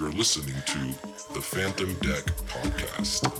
You're listening to the Phantom Deck Podcast.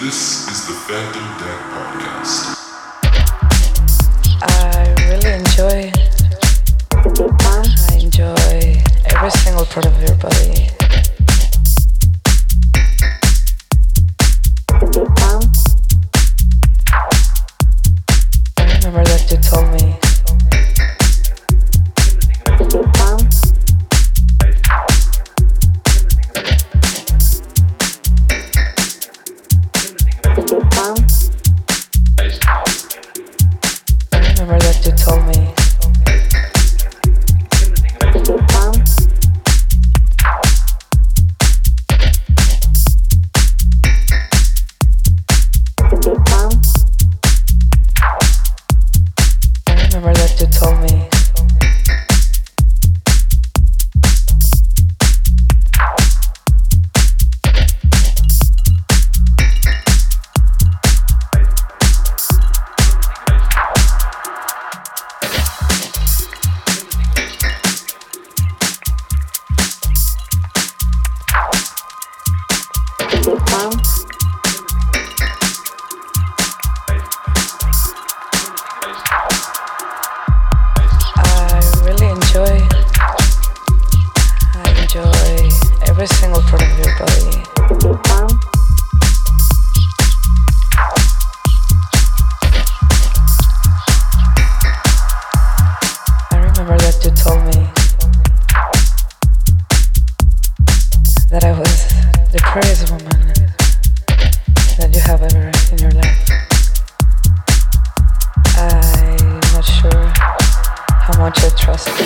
This is the Phantom Deck Podcast. I really enjoy every single part of your body. I remember that you told me every single part of your body. I remember that you told me that I was the prettiest woman that you have ever in your life. I'm not sure how much I trust you.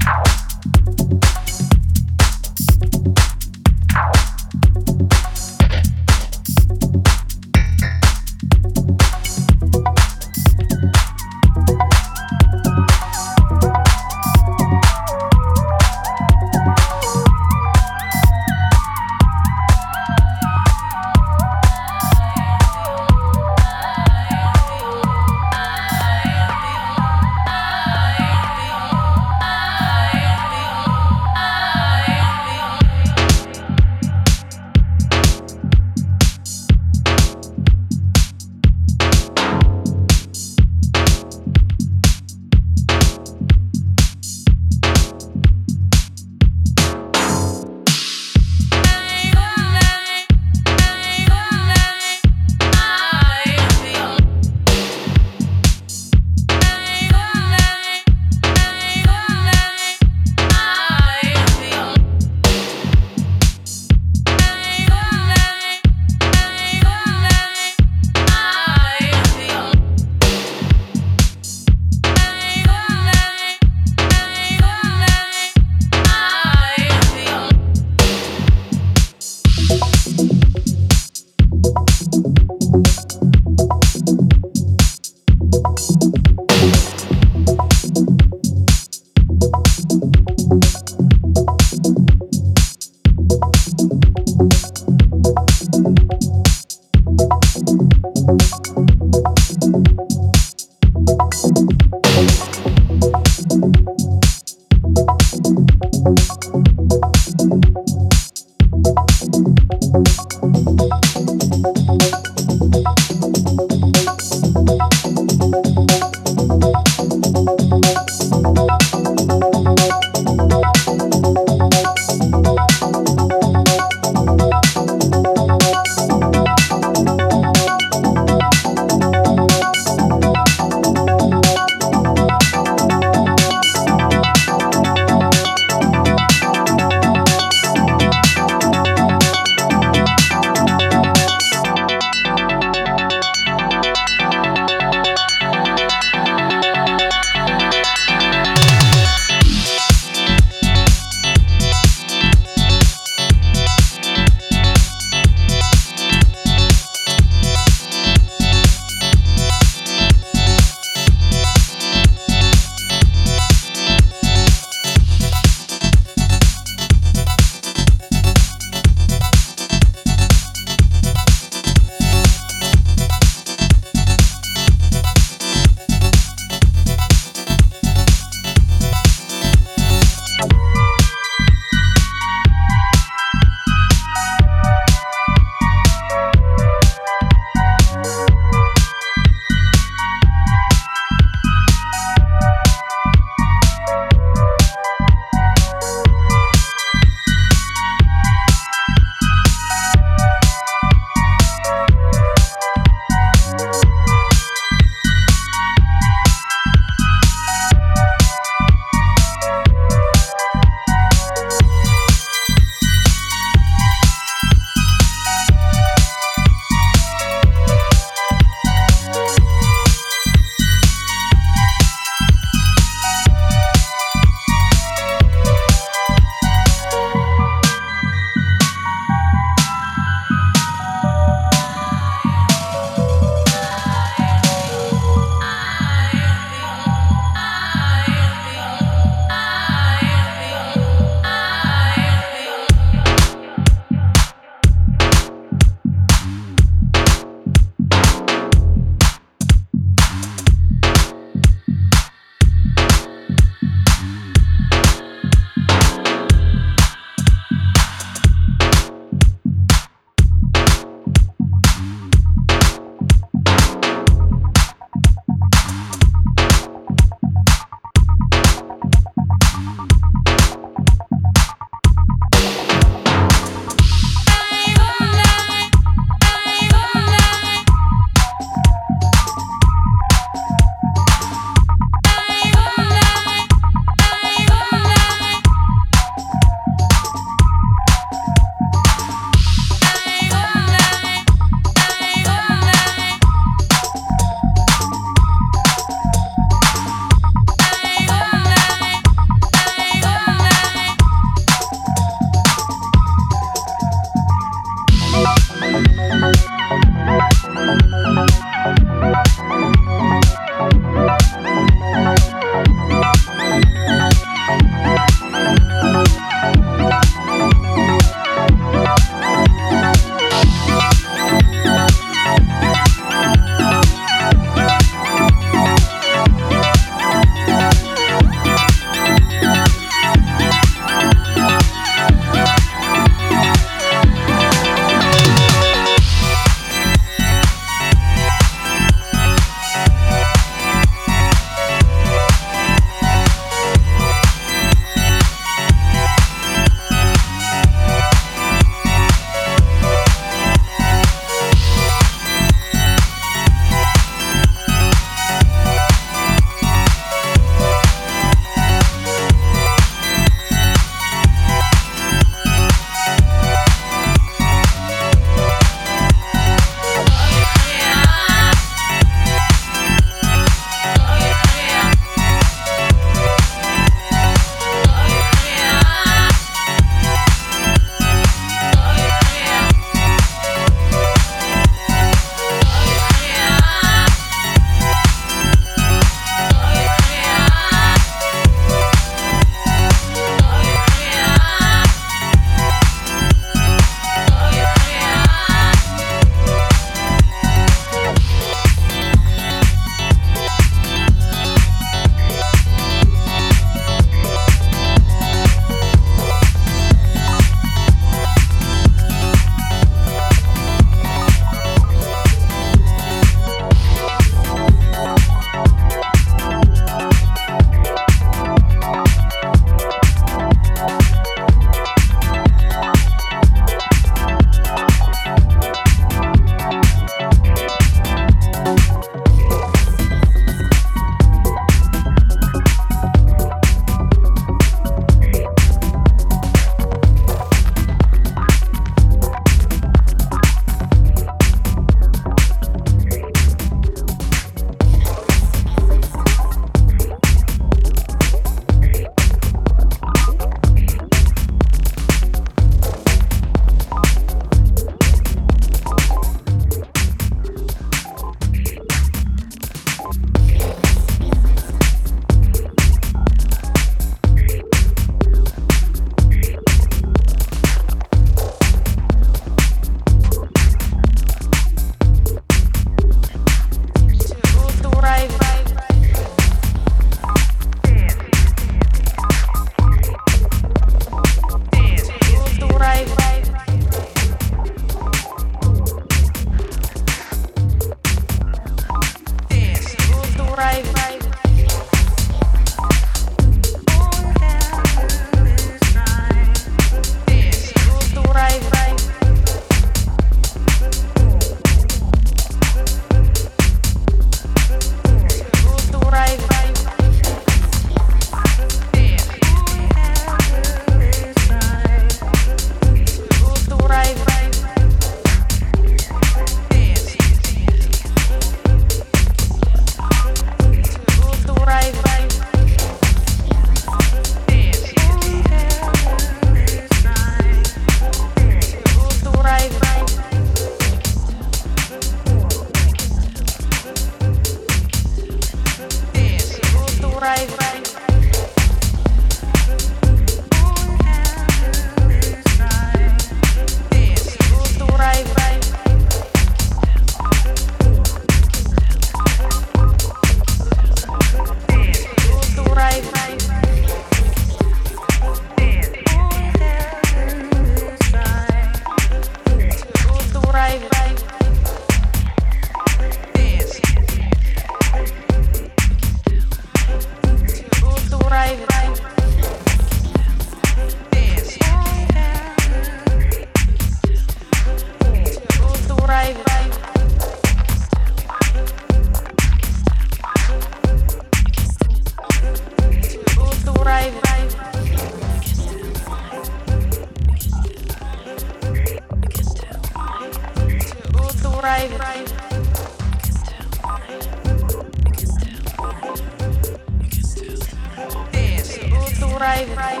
private. Right.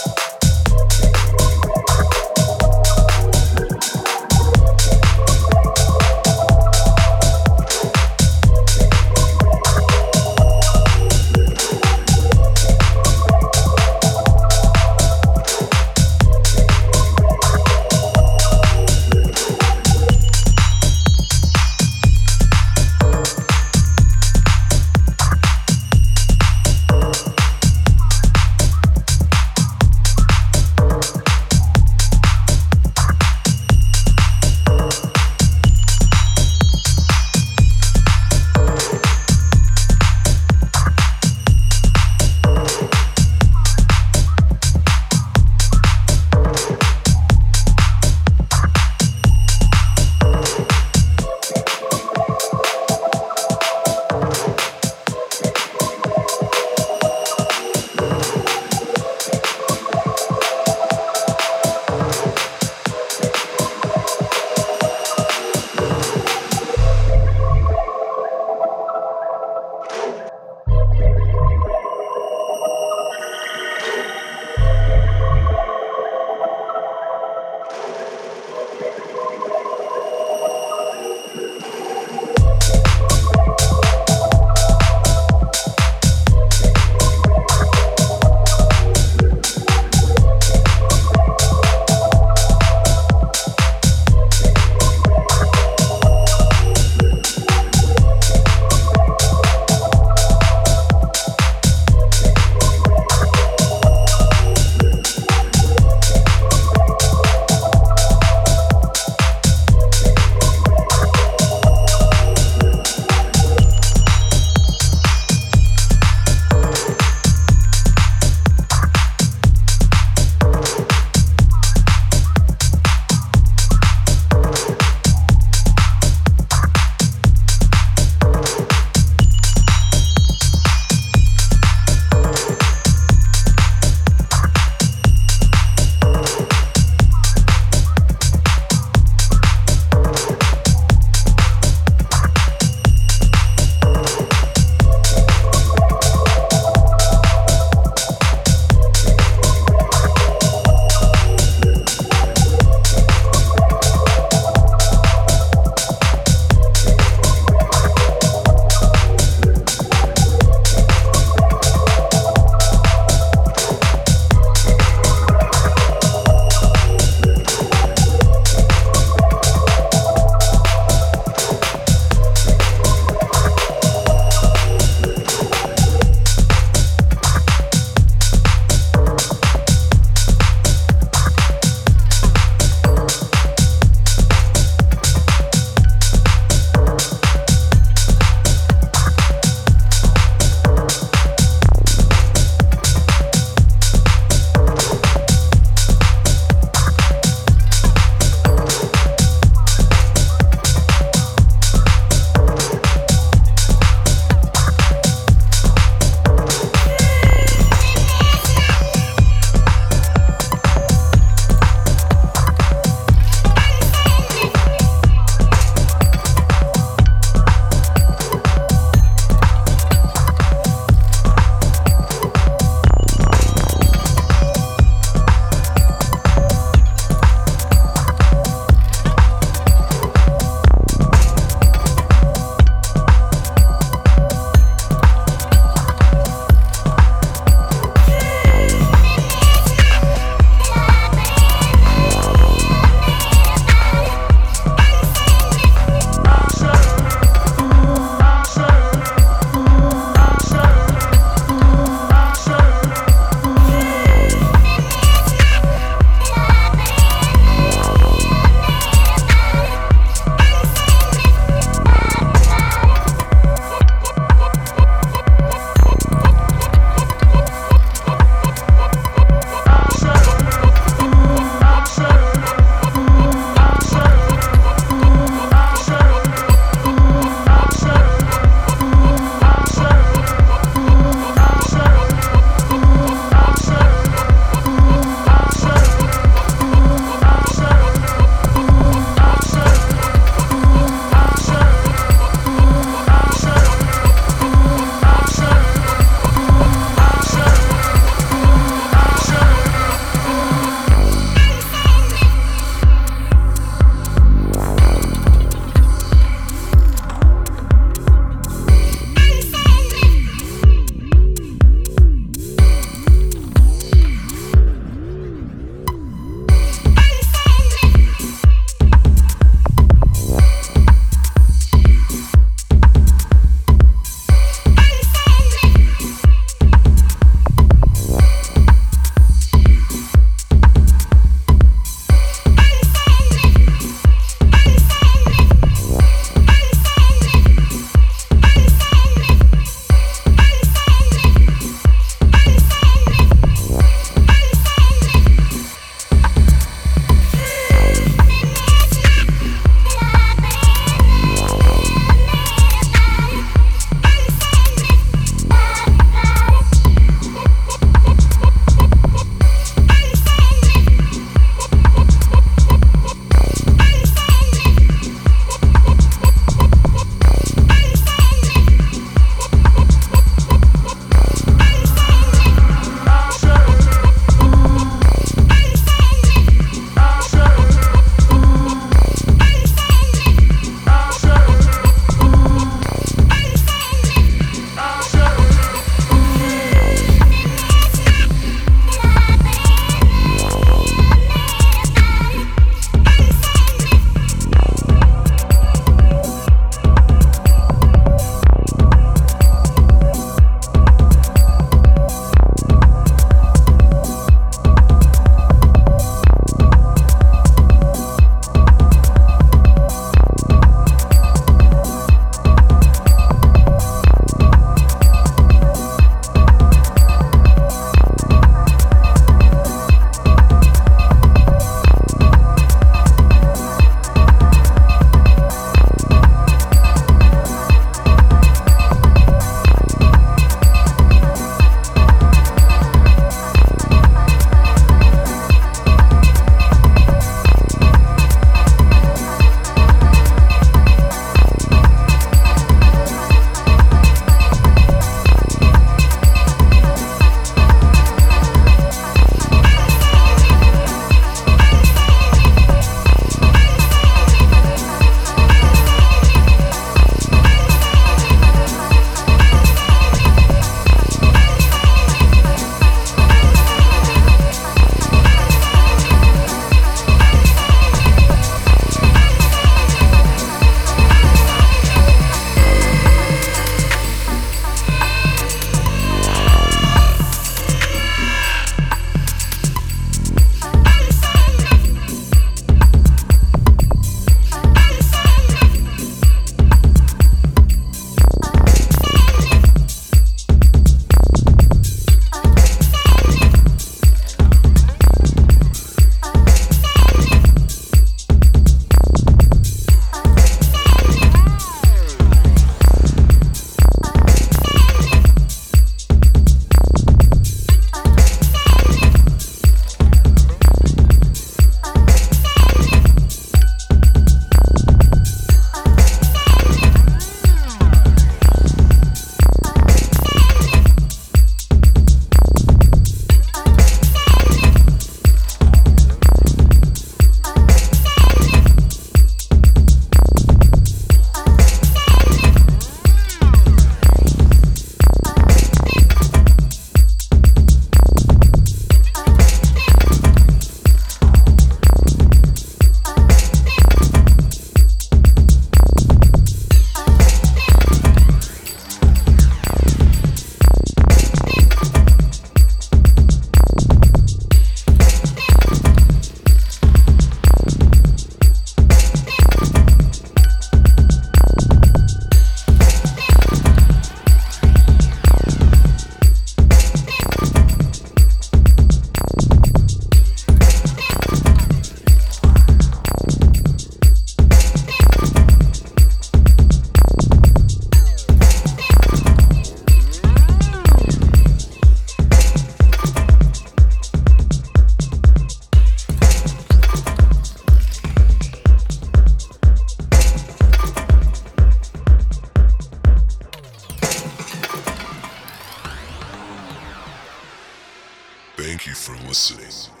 Thank you for listening.